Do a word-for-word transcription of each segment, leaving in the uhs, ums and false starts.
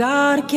lugar que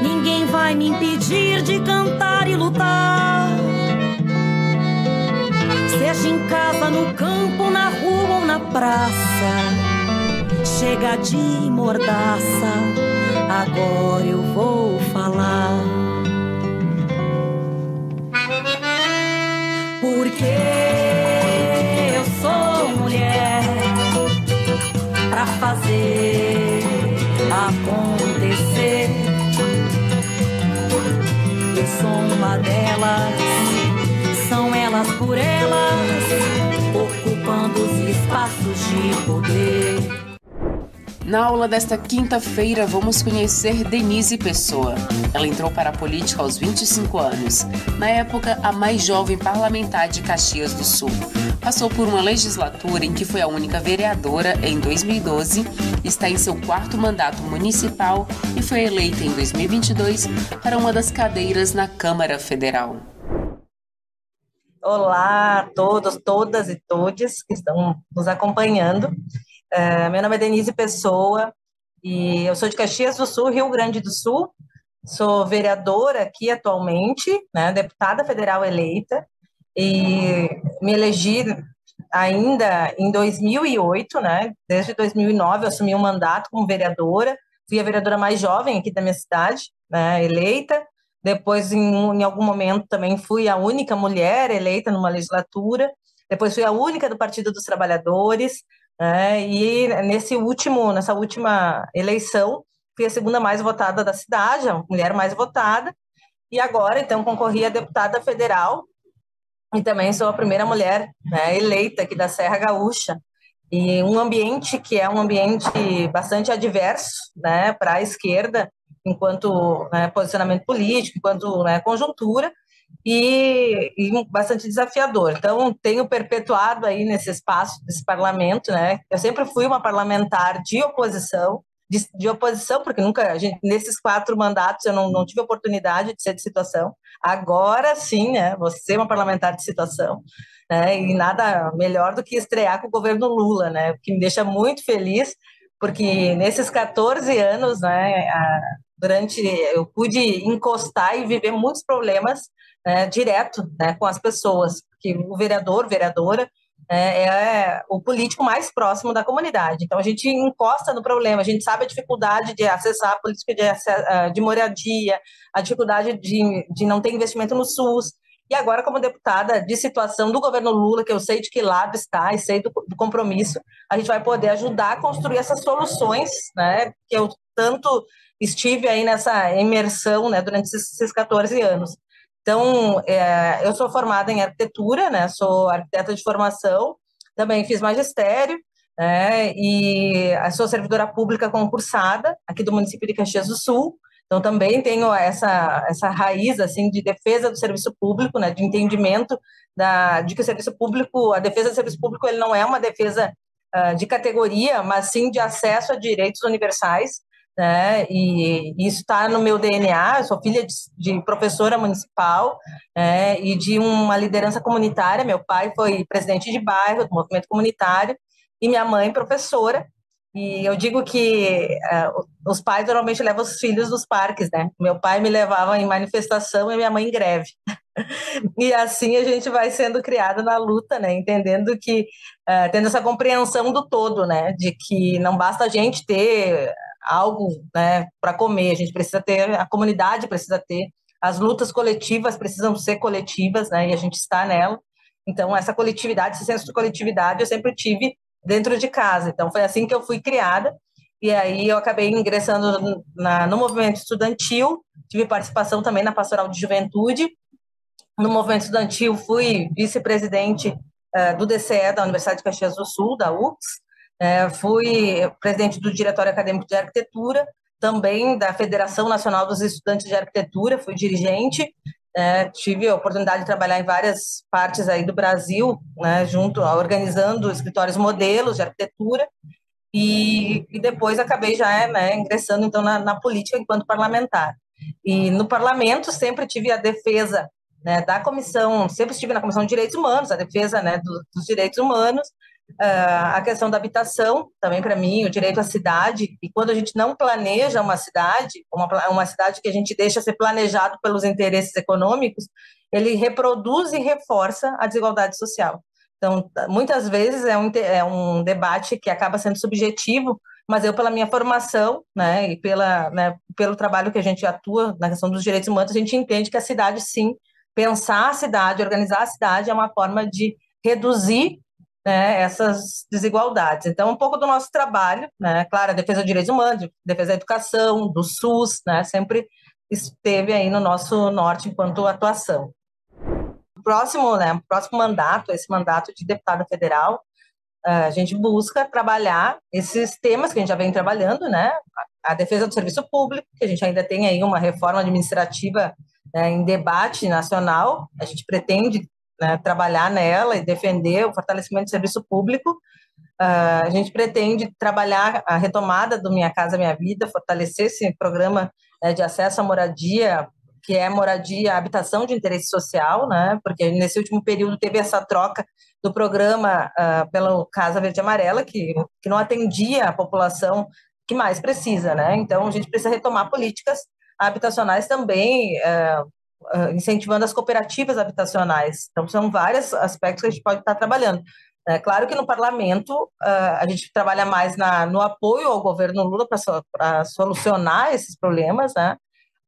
Ninguém vai me impedir de cantar e lutar. Seja em casa, no campo, na rua ou na praça, chega de mordaça, agora eu vou falar. Porque eu sou mulher, pra fazer acontecer. Eu sou uma delas, são elas por elas, ocupando os espaços de poder. Na aula desta quinta-feira, vamos conhecer Denise Pessoa. Ela entrou para a política aos vinte e cinco anos. Na época, a mais jovem parlamentar de Caxias do Sul. Passou por uma legislatura em que foi a única vereadora em dois mil e doze, está em seu quarto mandato municipal e foi eleita em dois mil e vinte e dois para uma das cadeiras na Câmara Federal. Olá a todos, todas e todes que estão nos acompanhando. Uh, meu nome é Denise Pessoa e eu sou de Caxias do Sul, Rio Grande do Sul. Sou vereadora aqui atualmente, né, deputada federal eleita, e me elegi ainda em dois mil e oito, né, desde dois mil e nove eu assumi um mandato como vereadora, fui a vereadora mais jovem aqui da minha cidade, né, eleita. Depois, em, em algum momento, também fui a única mulher eleita numa legislatura. Depois fui a única do Partido dos Trabalhadores. É, e nesse último, nessa última eleição, fui a segunda mais votada da cidade, a mulher mais votada, e agora, então, concorri a deputada federal, e também sou a primeira mulher, né, eleita aqui da Serra Gaúcha, e um ambiente que é um ambiente bastante adverso, né, para a esquerda, enquanto, né, posicionamento político, enquanto, né, conjuntura, E, e bastante desafiador. Então, tenho perpetuado aí nesse espaço, nesse parlamento, né? Eu sempre fui uma parlamentar de oposição, de, de oposição, porque nunca, a gente, nesses quatro mandatos, eu não, não tive oportunidade de ser de situação. Agora sim, né? Você é uma parlamentar de situação, né? E nada melhor do que estrear com o governo Lula, né? O que me deixa muito feliz, porque nesses catorze anos, né? A, durante, eu pude encostar e viver muitos problemas, né, direto, né, com as pessoas, porque o vereador, vereadora, é, é o político mais próximo da comunidade. Então, a gente encosta no problema, a gente sabe a dificuldade de acessar a política de, de moradia, a dificuldade de, de não ter investimento no SUS. E agora, como deputada de situação do governo Lula, que eu sei de que lado está e sei do, do compromisso, a gente vai poder ajudar a construir essas soluções, né, que eu tanto estive aí nessa imersão, né, durante esses catorze anos. Então, é, eu sou formada em arquitetura, né, sou arquiteta de formação, também fiz magistério, né, e sou servidora pública concursada aqui do município de Caxias do Sul. Então, também tenho essa, essa raiz, assim, de defesa do serviço público, né, de entendimento da, de que o serviço público, a defesa do serviço público, ele não é uma defesa uh, de categoria, mas sim de acesso a direitos universais, né, e isso está no meu D N A. Eu sou filha de, de professora municipal, né, e de uma liderança comunitária. Meu pai foi presidente de bairro, do movimento comunitário, e minha mãe professora, e eu digo que uh, os pais normalmente levam os filhos nos parques, né, meu pai me levava em manifestação e minha mãe em greve, e assim a gente vai sendo criada na luta, né, entendendo que, uh, tendo essa compreensão do todo, né, de que não basta a gente ter algo, né, para comer, a gente precisa ter, a comunidade precisa ter, as lutas coletivas precisam ser coletivas, né, e a gente está nela. Então, essa coletividade, esse senso de coletividade eu sempre tive dentro de casa. Então, foi assim que eu fui criada, e aí eu acabei ingressando na, no movimento estudantil, tive participação também na Pastoral de Juventude, no movimento estudantil fui vice-presidente uh, do D C E da Universidade de Caxias do Sul, da U C S, É, fui presidente do Diretório Acadêmico de Arquitetura, também da Federação Nacional dos Estudantes de Arquitetura, fui dirigente, é, tive a oportunidade de trabalhar em várias partes aí do Brasil, né, junto, organizando escritórios modelos de arquitetura, e, e depois acabei já né, ingressando então na, na política enquanto parlamentar. E no parlamento sempre tive a defesa né, da comissão, sempre estive na Comissão de Direitos Humanos, a defesa né, do, dos direitos humanos, Uh, a questão da habitação, também para mim, o direito à cidade, e quando a gente não planeja uma cidade, uma, uma cidade que a gente deixa ser planejado pelos interesses econômicos, ele reproduz e reforça a desigualdade social. Então, muitas vezes é um, é um debate que acaba sendo subjetivo, mas eu, pela minha formação, né, e pela, né, pelo trabalho que a gente atua na questão dos direitos humanos, a gente entende que a cidade, sim, pensar a cidade, organizar a cidade é uma forma de reduzir né, essas desigualdades. Então, um pouco do nosso trabalho, né, claro, a defesa dos direitos humanos, defesa da educação, do SUS, né, sempre esteve aí no nosso norte enquanto atuação. O próximo, né, próximo mandato, esse mandato de deputada federal, a gente busca trabalhar esses temas que a gente já vem trabalhando, né, a defesa do serviço público, que a gente ainda tem aí uma reforma administrativa, né, em debate nacional, a gente pretende né, trabalhar nela e defender o fortalecimento do serviço público. Uh, a gente pretende trabalhar a retomada do Minha Casa Minha Vida, fortalecer esse programa né, de acesso à moradia, que é moradia, habitação de interesse social, né, porque nesse último período teve essa troca do programa uh, pelo Casa Verde e Amarela, que, que não atendia a população que mais precisa. Né? Então, a gente precisa retomar políticas habitacionais também, uh, incentivando as cooperativas habitacionais. Então, são vários aspectos que a gente pode estar trabalhando. É claro que no parlamento a gente trabalha mais na, no apoio ao governo Lula para, para solucionar esses problemas, né?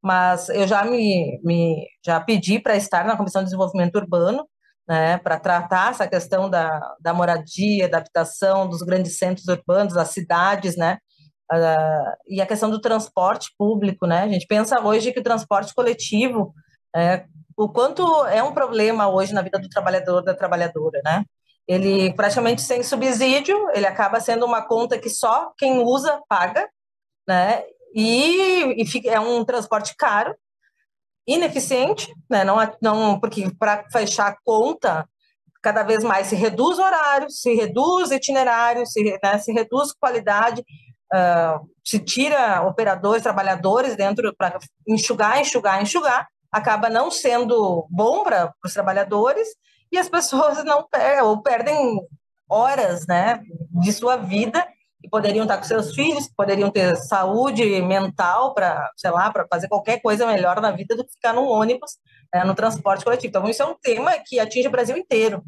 Mas eu já, me, me, já pedi para estar na Comissão de Desenvolvimento Urbano, né, para tratar essa questão da, da moradia, da habitação, dos grandes centros urbanos, das cidades, né? E a questão do transporte público, né? A gente pensa hoje que o transporte coletivo É, o quanto é um problema hoje na vida do trabalhador, da trabalhadora, né? Ele praticamente sem subsídio, ele acaba sendo uma conta que só quem usa paga, né? E, e fica, é um transporte caro, ineficiente, né? Não, não, porque para fechar a conta, cada vez mais se reduz horário, se reduz itinerário, se, né, se reduz qualidade, uh, se tira operadores, trabalhadores dentro para enxugar, enxugar, enxugar, acaba não sendo bom para os trabalhadores e as pessoas não per- ou perdem horas né, de sua vida e poderiam estar com seus filhos, poderiam ter saúde mental para, sei lá, para fazer qualquer coisa melhor na vida do que ficar num ônibus, né, no transporte coletivo. Então, isso é um tema que atinge o Brasil inteiro.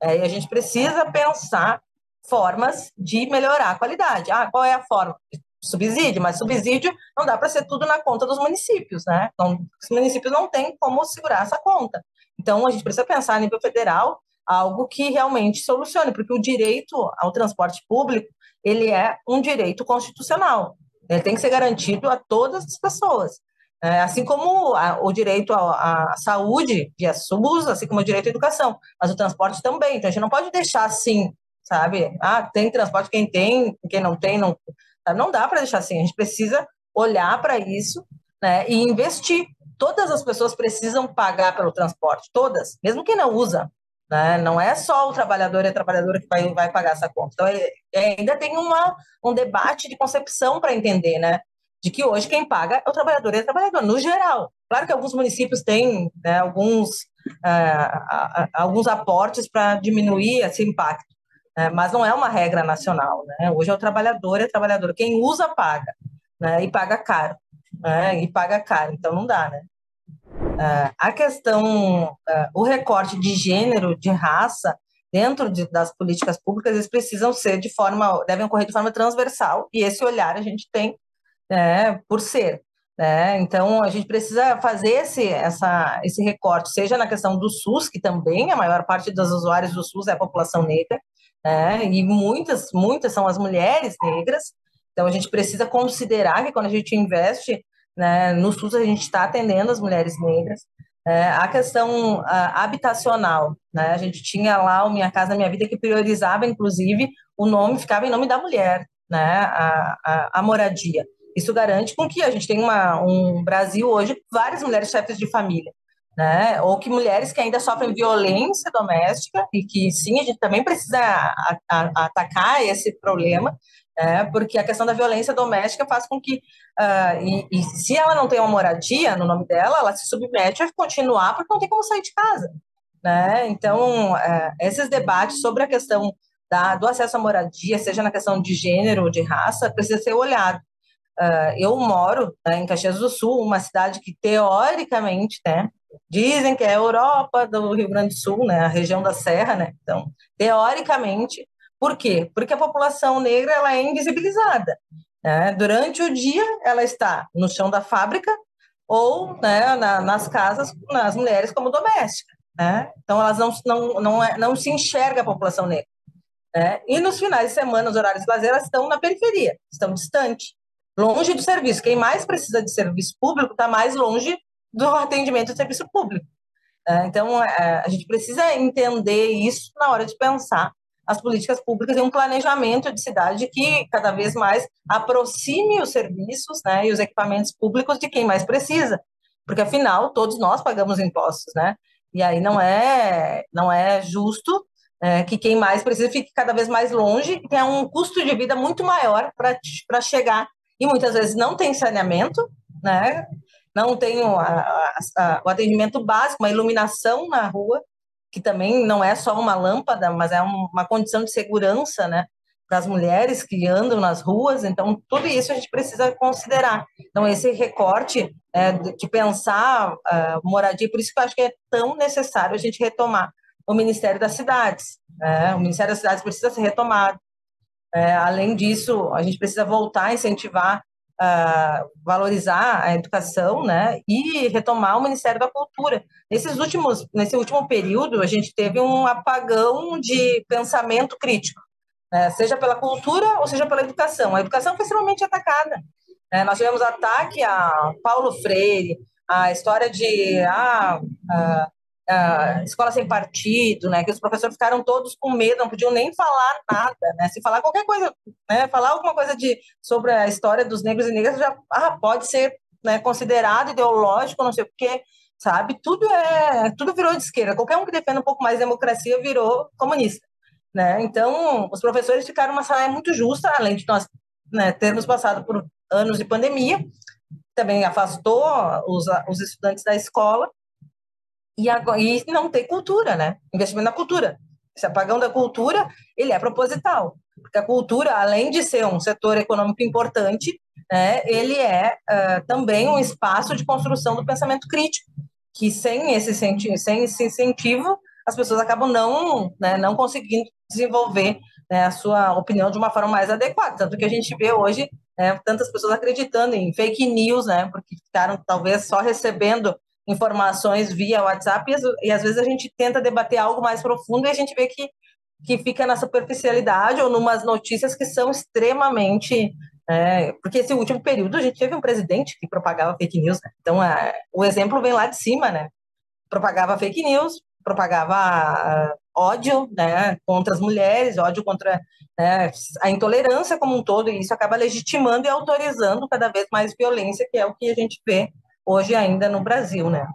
É, e a gente precisa pensar formas de melhorar a qualidade. Ah, qual é a forma? Subsídio, mas subsídio não dá para ser tudo na conta dos municípios, né? Então, os municípios não têm como segurar essa conta. Então, a gente precisa pensar a nível federal algo que realmente solucione, porque o direito ao transporte público, ele é um direito constitucional. Ele tem que ser garantido a todas as pessoas. É, assim como a, o direito à saúde via SUS, assim como o direito à educação, mas o transporte também. Então, a gente não pode deixar assim, sabe? Ah, tem transporte quem tem, quem não tem, não... Não dá para deixar assim, a gente precisa olhar para isso né, e investir. Todas as pessoas precisam pagar pelo transporte, todas, mesmo quem não usa. Né? Não é só o trabalhador e a trabalhadora que vai, vai pagar essa conta. Então, é, é, ainda tem uma, um debate de concepção para entender, né? De que hoje quem paga é o trabalhador e a trabalhadora, no geral. Claro que alguns municípios têm né, alguns, ah, alguns aportes para diminuir esse impacto. É, mas não é uma regra nacional, né? Hoje é o trabalhador e a trabalhadora. Quem usa, paga, né? E paga caro, né? E paga caro, então não dá, né? É, a questão, é, o recorte de gênero, de raça, dentro de, das políticas públicas, eles precisam ser de forma, devem ocorrer de forma transversal, e esse olhar a gente tem né, por ser. Né? Então, a gente precisa fazer esse, essa, esse recorte, seja na questão do SUS, que também a maior parte dos usuários do SUS é a população negra, É, e muitas, muitas são as mulheres negras, então a gente precisa considerar que quando a gente investe né, no SUS a gente está atendendo as mulheres negras, É, a questão uh, habitacional, né? A gente tinha lá o Minha Casa Minha Vida, que priorizava, inclusive, o nome, ficava em nome da mulher, né? a, a, a moradia. Isso garante com que a gente tenha uma, um Brasil hoje, várias mulheres chefes de família, né? Ou que mulheres que ainda sofrem violência doméstica, e que sim, a gente também precisa a, a, a atacar esse problema, né? Porque a questão da violência doméstica faz com que, uh, e, e se ela não tem uma moradia no nome dela, ela se submete a continuar porque não tem como sair de casa, né? Então, uh, esses debates sobre a questão da, do acesso à moradia, seja na questão de gênero ou de raça, precisa ser olhado. Uh, eu moro, né, em Caxias do Sul, uma cidade que teoricamente, né, dizem que é a Europa do Rio Grande do Sul, né, a região da Serra, né? Então, teoricamente, por quê? Porque a população negra, ela é invisibilizada, né? Durante o dia ela está no chão da fábrica ou, né, na, nas casas, nas mulheres como doméstica, né? Então elas não, não, não, é, não se enxerga a população negra, né? E nos finais de semana, os horários de lazer, elas estão na periferia, estão distantes, longe do serviço. Quem mais precisa de serviço público está mais longe do atendimento do serviço público. Então, a gente precisa entender isso na hora de pensar as políticas públicas e um planejamento de cidade que cada vez mais aproxime os serviços, né, e os equipamentos públicos de quem mais precisa. Porque, afinal, todos nós pagamos impostos, né? E aí não é, não é justo, né, que quem mais precisa fique cada vez mais longe e tenha um custo de vida muito maior para chegar. E muitas vezes não tem saneamento, né? Não tem a, a, a, o atendimento básico, uma iluminação na rua, que também não é só uma lâmpada, mas é um, uma condição de segurança, né, para as mulheres que andam nas ruas. Então, tudo isso a gente precisa considerar. Então, esse recorte é, de pensar é, moradia, por isso que eu acho que é tão necessário a gente retomar o Ministério das Cidades. Né? O Ministério das Cidades precisa ser retomado. É, além disso, a gente precisa voltar a incentivar, uh, valorizar a educação, né, e retomar o Ministério da Cultura. Nesses últimos, nesse último período, a gente teve um apagão de pensamento crítico, né, seja pela cultura ou seja pela educação. A educação foi extremamente atacada. É, nós tivemos ataque a Paulo Freire, a história de ah, a, a Escola Sem Partido, né, que os professores ficaram todos com medo, não podiam nem falar nada, né, se falar qualquer coisa, né, falar alguma coisa de, sobre a história dos negros e negras, já ah, pode ser, né, considerado ideológico, não sei o quê, sabe, tudo, é, tudo virou de esquerda, qualquer um que defenda um pouco mais democracia virou comunista, né, então os professores ficaram uma saia muito justa, além de nós, né, termos passado por anos de pandemia, também afastou os, os estudantes da escola. E, agora, e não tem cultura, né? Investimento na cultura. Esse apagão da cultura, ele é proposital. Porque a cultura, além de ser um setor econômico importante, né, ele é uh, também um espaço de construção do pensamento crítico, que sem esse, sem esse incentivo, as pessoas acabam não, né, não conseguindo desenvolver, né, a sua opinião de uma forma mais adequada. Tanto que a gente vê hoje, né, tantas pessoas acreditando em fake news, né, porque ficaram talvez só recebendo informações via WhatsApp, e às vezes a gente tenta debater algo mais profundo e a gente vê que, que fica na superficialidade ou numas notícias que são extremamente... É, porque esse último período a gente teve um presidente que propagava fake news, né? Então é, o exemplo vem lá de cima, né? Propagava fake news, propagava ódio, né, contra as mulheres, ódio contra, né, a intolerância como um todo, e isso acaba legitimando e autorizando cada vez mais violência, que é o que a gente vê hoje ainda no Brasil, né?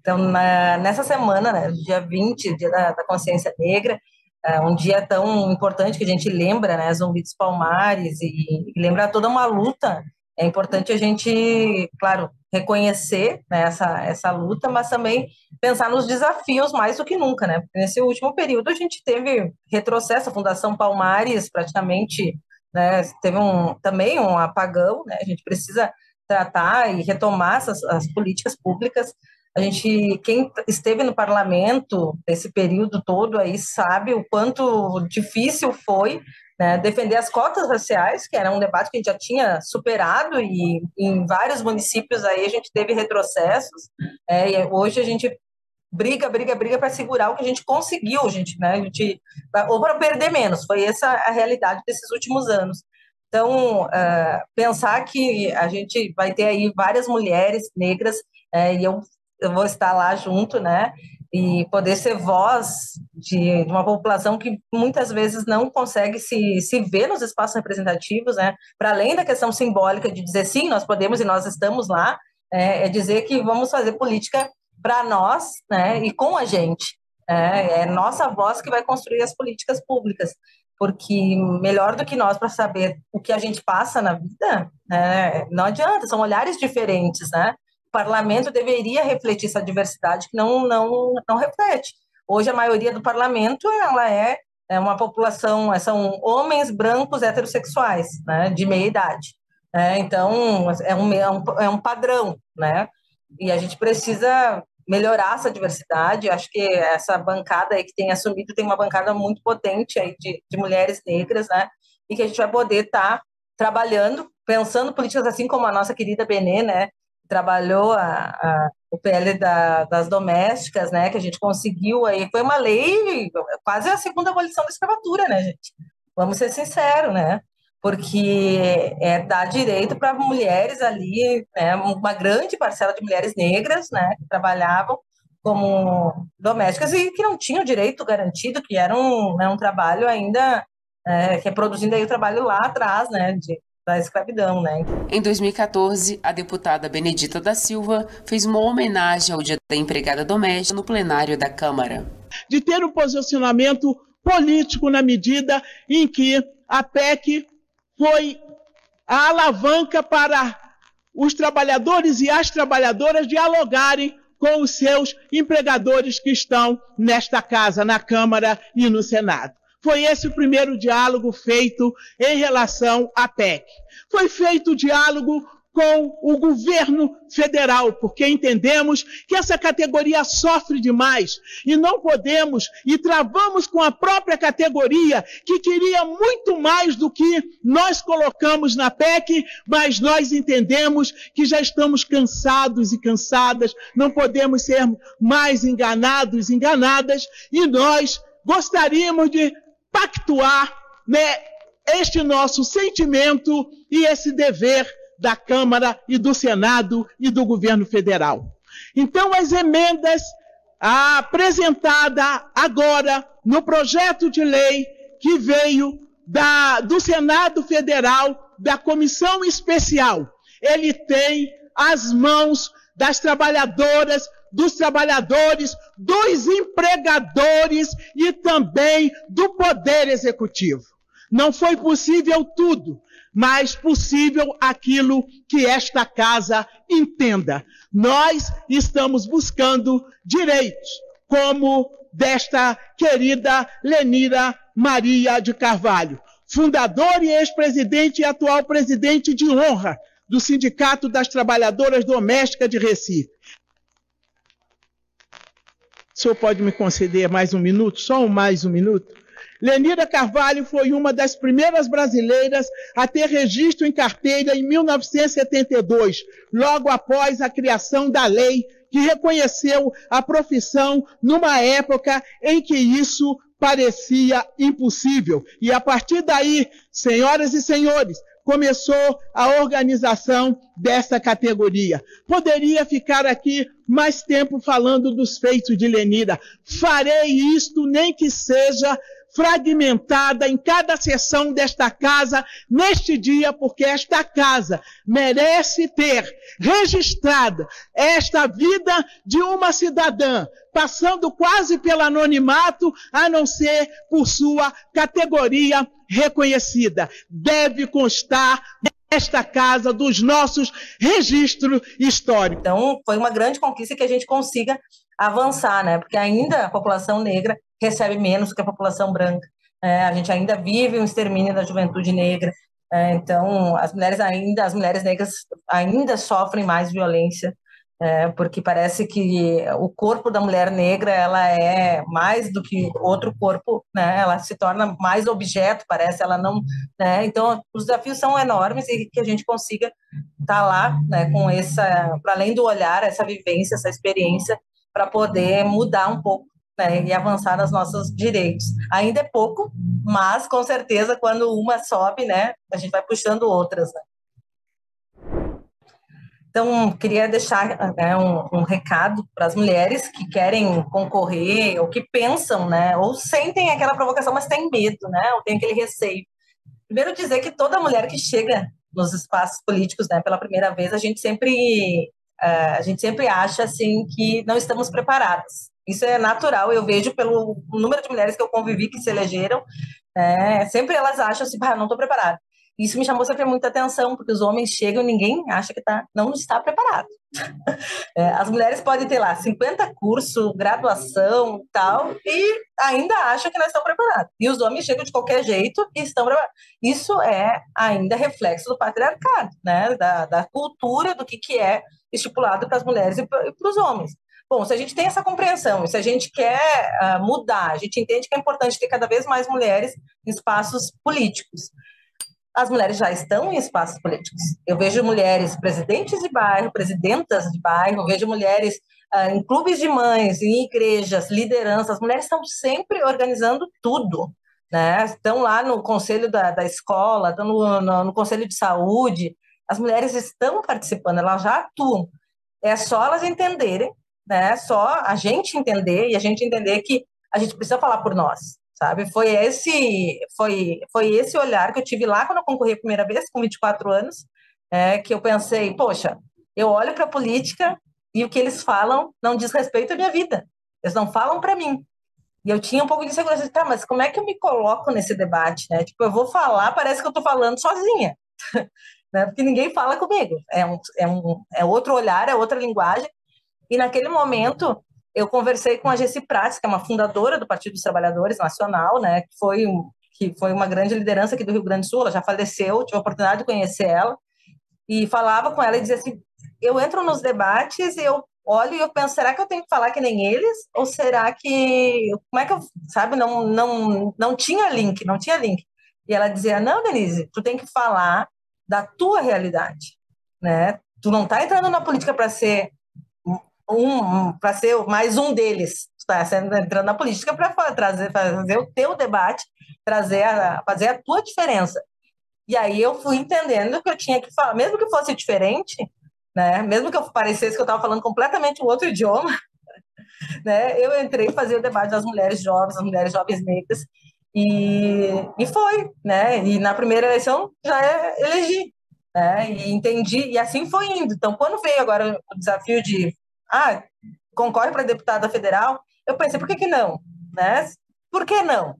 Então, na, nessa semana, né, dia vinte, dia da, da consciência negra, é um dia tão importante que a gente lembra, né, Zumbi dos Palmares, e, e lembrar toda uma luta. É importante a gente, claro, reconhecer, né, essa, essa luta, mas também pensar nos desafios mais do que nunca, né? Porque nesse último período a gente teve retrocesso, a Fundação Palmares praticamente, né, teve um, também um apagão, né? A gente precisa tratar e retomar essas, as políticas públicas. A gente, quem esteve no parlamento esse período todo aí sabe o quanto difícil foi, né, defender as cotas raciais, que era um debate que a gente já tinha superado, e em vários municípios aí a gente teve retrocessos, é, e hoje a gente briga, briga, briga para segurar o que a gente conseguiu, gente, né, a gente, ou para perder menos, foi essa a realidade desses últimos anos. Então, uh, pensar que a gente vai ter aí várias mulheres negras, uh, e eu eu vou estar lá junto, né? E poder ser voz de, de uma população que muitas vezes não consegue se, se ver nos espaços representativos, né? Para além da questão simbólica de dizer sim, nós podemos e nós estamos lá, é, é dizer que vamos fazer política para nós, né? E com a gente. É, é nossa voz que vai construir as políticas públicas, porque melhor do que nós para saber o que a gente passa na vida, né? Não adianta, são olhares diferentes, né? O parlamento deveria refletir essa diversidade que não, não, não reflete. Hoje a maioria do parlamento ela é, é uma população, são homens brancos heterossexuais, né? De meia idade, é, então é um, é um padrão, né? E a gente precisa melhorar essa diversidade. Acho que essa bancada aí que tem assumido tem uma bancada muito potente aí de, de mulheres negras, né? E que a gente vai poder estar tá trabalhando, pensando políticas assim como a nossa querida Benê, né? Trabalhou a, a, o P L da, das domésticas, né? Que a gente conseguiu aí, foi uma lei, quase a segunda abolição da escravatura, né, gente? Vamos ser sinceros, né? Porque é dar direito para mulheres ali, né, uma grande parcela de mulheres negras, né, que trabalhavam como domésticas e que não tinham direito garantido, que era um, né, um trabalho ainda, é, que é produzindo aí o trabalho lá atrás, né, de, da escravidão. Né. Em dois mil e quatorze, a deputada Benedita da Silva fez uma homenagem ao Dia da Empregada Doméstica no plenário da Câmara. De ter um posicionamento político na medida em que a P E C foi a alavanca para os trabalhadores e as trabalhadoras dialogarem com os seus empregadores que estão nesta casa, na Câmara e no Senado. Foi esse o primeiro diálogo feito em relação à P E C. Foi feito o diálogo com o governo federal, porque entendemos que essa categoria sofre demais e não podemos, e travamos com a própria categoria que queria muito mais do que nós colocamos na P E C, mas nós entendemos que já estamos cansados e cansadas, não podemos ser mais enganados, enganadas, e nós gostaríamos de pactuar, né, este nosso sentimento e esse dever da Câmara e do Senado e do governo federal. Então, as emendas apresentadas agora no projeto de lei que veio da, do Senado Federal, da Comissão Especial, ele tem as mãos das trabalhadoras, dos trabalhadores, dos empregadores e também do Poder Executivo. Não foi possível tudo, mas possível aquilo que esta casa entenda. Nós estamos buscando direitos, como desta querida Lenira Maria de Carvalho, fundadora e ex-presidente e atual presidente de honra do Sindicato das Trabalhadoras Domésticas de Recife. O senhor pode me conceder mais um minuto, só mais um minuto? Lenira Carvalho foi uma das primeiras brasileiras a ter registro em carteira em mil novecentos e setenta e dois, logo após a criação da lei que reconheceu a profissão numa época em que isso parecia impossível. E a partir daí, senhoras e senhores, começou a organização dessa categoria. Poderia ficar aqui mais tempo falando dos feitos de Lenira. Farei isto nem que seja fragmentada em cada sessão desta casa, neste dia, porque esta casa merece ter registrada esta vida de uma cidadã, passando quase pelo anonimato, a não ser por sua categoria reconhecida. Deve constar esta casa dos nossos registros históricos. Então, foi uma grande conquista que a gente consiga avançar, né? Porque ainda a população negra recebe menos que a população branca. É, a gente ainda vive um extermínio da juventude negra. É, então, as mulheres ainda, as mulheres negras ainda sofrem mais violência, é, porque parece que o corpo da mulher negra ela é mais do que outro corpo, né? Ela se torna mais objeto, parece, ela não, né? Então, os desafios são enormes e que a gente consiga estar lá, né? Com essa, para além do olhar, essa vivência, essa experiência, para poder mudar um pouco, né, e avançar nos nossos direitos. Ainda é pouco, mas com certeza quando uma sobe, né, a gente vai puxando outras. Né? Então, queria deixar, né, um, um recado para as mulheres que querem concorrer, ou que pensam, né, ou sentem aquela provocação, mas têm medo, né, ou têm aquele receio. Primeiro dizer que toda mulher que chega nos espaços políticos, né, pela primeira vez, a gente sempre, uh, a gente sempre acha assim, que não estamos preparadas. Isso é natural, eu vejo pelo número de mulheres que eu convivi que se elegeram, né, sempre elas acham assim, ah, não estou preparada. Isso me chamou sempre muita atenção, porque os homens chegam e ninguém acha que tá, não está preparado. É, as mulheres podem ter lá cinquenta cursos, graduação e tal, e ainda acham que não estão preparados. E os homens chegam de qualquer jeito e estão preparados. Isso é ainda reflexo do patriarcado, né? da, da cultura, do que, que é estipulado para as mulheres e para os homens. Bom, se a gente tem essa compreensão, se a gente quer uh, mudar, a gente entende que é importante ter cada vez mais mulheres em espaços políticos. As mulheres já estão em espaços políticos. Eu vejo mulheres presidentes de bairro, presidentas de bairro, eu vejo mulheres ah, em clubes de mães, em igrejas, lideranças. As mulheres estão sempre organizando tudo, né? Estão lá no conselho da, da escola, estão no, no, no conselho de saúde. As mulheres estão participando, elas já atuam. É só elas entenderem, né? Só a gente entender e a gente entender que a gente precisa falar por nós. Sabe? Foi esse, foi, foi esse olhar que eu tive lá quando eu concorri a primeira vez, com vinte e quatro anos, é, que eu pensei, poxa, eu olho para a política e o que eles falam não diz respeito à minha vida. Eles não falam para mim. E eu tinha um pouco de insegurança, tá, mas como é que eu me coloco nesse debate? Né? Tipo, eu vou falar, parece que eu estou falando sozinha, né? Porque ninguém fala comigo. É, um, é, um, é outro olhar, é outra linguagem. E naquele momento... eu conversei com a Gessy Prats, que é uma fundadora do Partido dos Trabalhadores Nacional, né, que foi, que foi uma grande liderança aqui do Rio Grande do Sul, ela já faleceu, tive a oportunidade de conhecer ela, e falava com ela e dizia assim, eu entro nos debates, eu olho e eu penso, será que eu tenho que falar que nem eles? Ou será que... como é que eu... sabe, não, não, não tinha link, não tinha link. E ela dizia, não, Denise, tu tem que falar da tua realidade, né? Tu não tá entrando na política para ser... Um, para ser mais um deles, está entrando na política para trazer, fazer o teu debate, trazer a, fazer a tua diferença. E aí eu fui entendendo que eu tinha que falar, mesmo que fosse diferente, né, mesmo que eu parecesse que eu estava falando completamente um outro idioma, né, eu entrei fazer o debate das mulheres jovens, das mulheres jovens negras, e, e foi, né, e na primeira eleição já elegi, né, e entendi, e assim foi indo. Então, quando veio agora o desafio de ah, concorre para deputada federal, eu pensei, por que que não? Né? Por que não?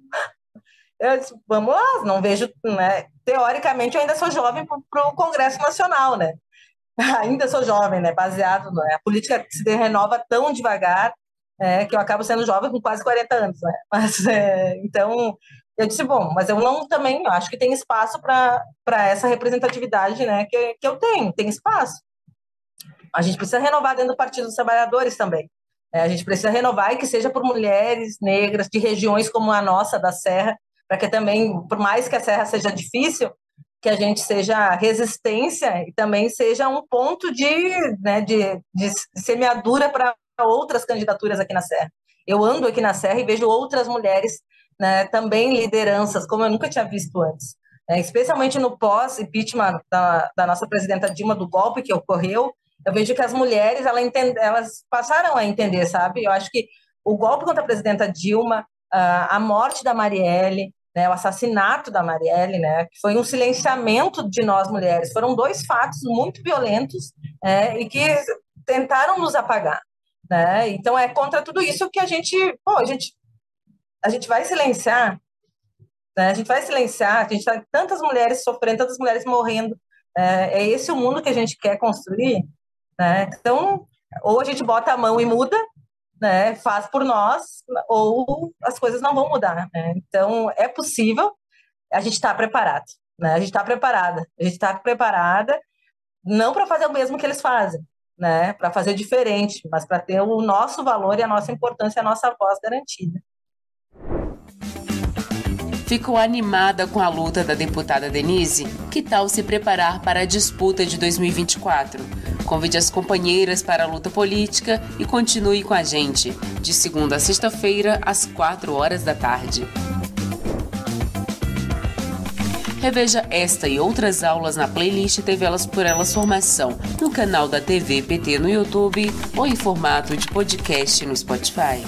Eu disse, vamos lá, não vejo, né? Teoricamente eu ainda sou jovem para o Congresso Nacional, né? Ainda sou jovem, né? Baseado, né? A política se renova tão devagar, é, que eu acabo sendo jovem com quase quarenta anos, né? Mas, é, então, eu disse, bom, mas eu não também, eu acho que tem espaço para essa representatividade, né? que, que eu tenho, tem espaço. A gente precisa renovar dentro do Partido dos Trabalhadores também. É, a gente precisa renovar e que seja por mulheres negras de regiões como a nossa, da Serra, para que também, por mais que a Serra seja difícil, que a gente seja resistência e também seja um ponto de, né, de, de semeadura para outras candidaturas aqui na Serra. Eu ando aqui na Serra e vejo outras mulheres, né, também lideranças, como eu nunca tinha visto antes. É, especialmente no pós-impeachment da, da nossa presidenta Dilma, do golpe que ocorreu, eu vejo que as mulheres, elas, entend... elas passaram a entender, sabe? Eu acho que o golpe contra a presidenta Dilma, a morte da Marielle, né, o assassinato da Marielle, né, que foi um silenciamento de nós mulheres, foram dois fatos muito violentos, é, e que tentaram nos apagar, né? Então é contra tudo isso que a gente, pô, a gente, a gente vai silenciar, né? A gente vai silenciar, a gente tá tantas mulheres sofrendo, tantas mulheres morrendo, é, é esse o mundo que a gente quer construir? Né? Então, ou a gente bota a mão e muda, né? Faz por nós, ou as coisas não vão mudar, né? Então, é possível, a gente está preparado, né? A gente está preparada, a gente está preparada não para fazer o mesmo que eles fazem, né? Para fazer diferente, mas para ter o nosso valor e a nossa importância, a nossa voz garantida. Ficou animada com a luta da deputada Denise? Que tal se preparar para a disputa de dois mil e vinte e quatro? Convide as companheiras para a luta política e continue com a gente, de segunda a sexta-feira, às quatro horas da tarde. Reveja esta e outras aulas na playlist T V Elas por Elas Formação, no canal da T V P T no YouTube ou em formato de podcast no Spotify.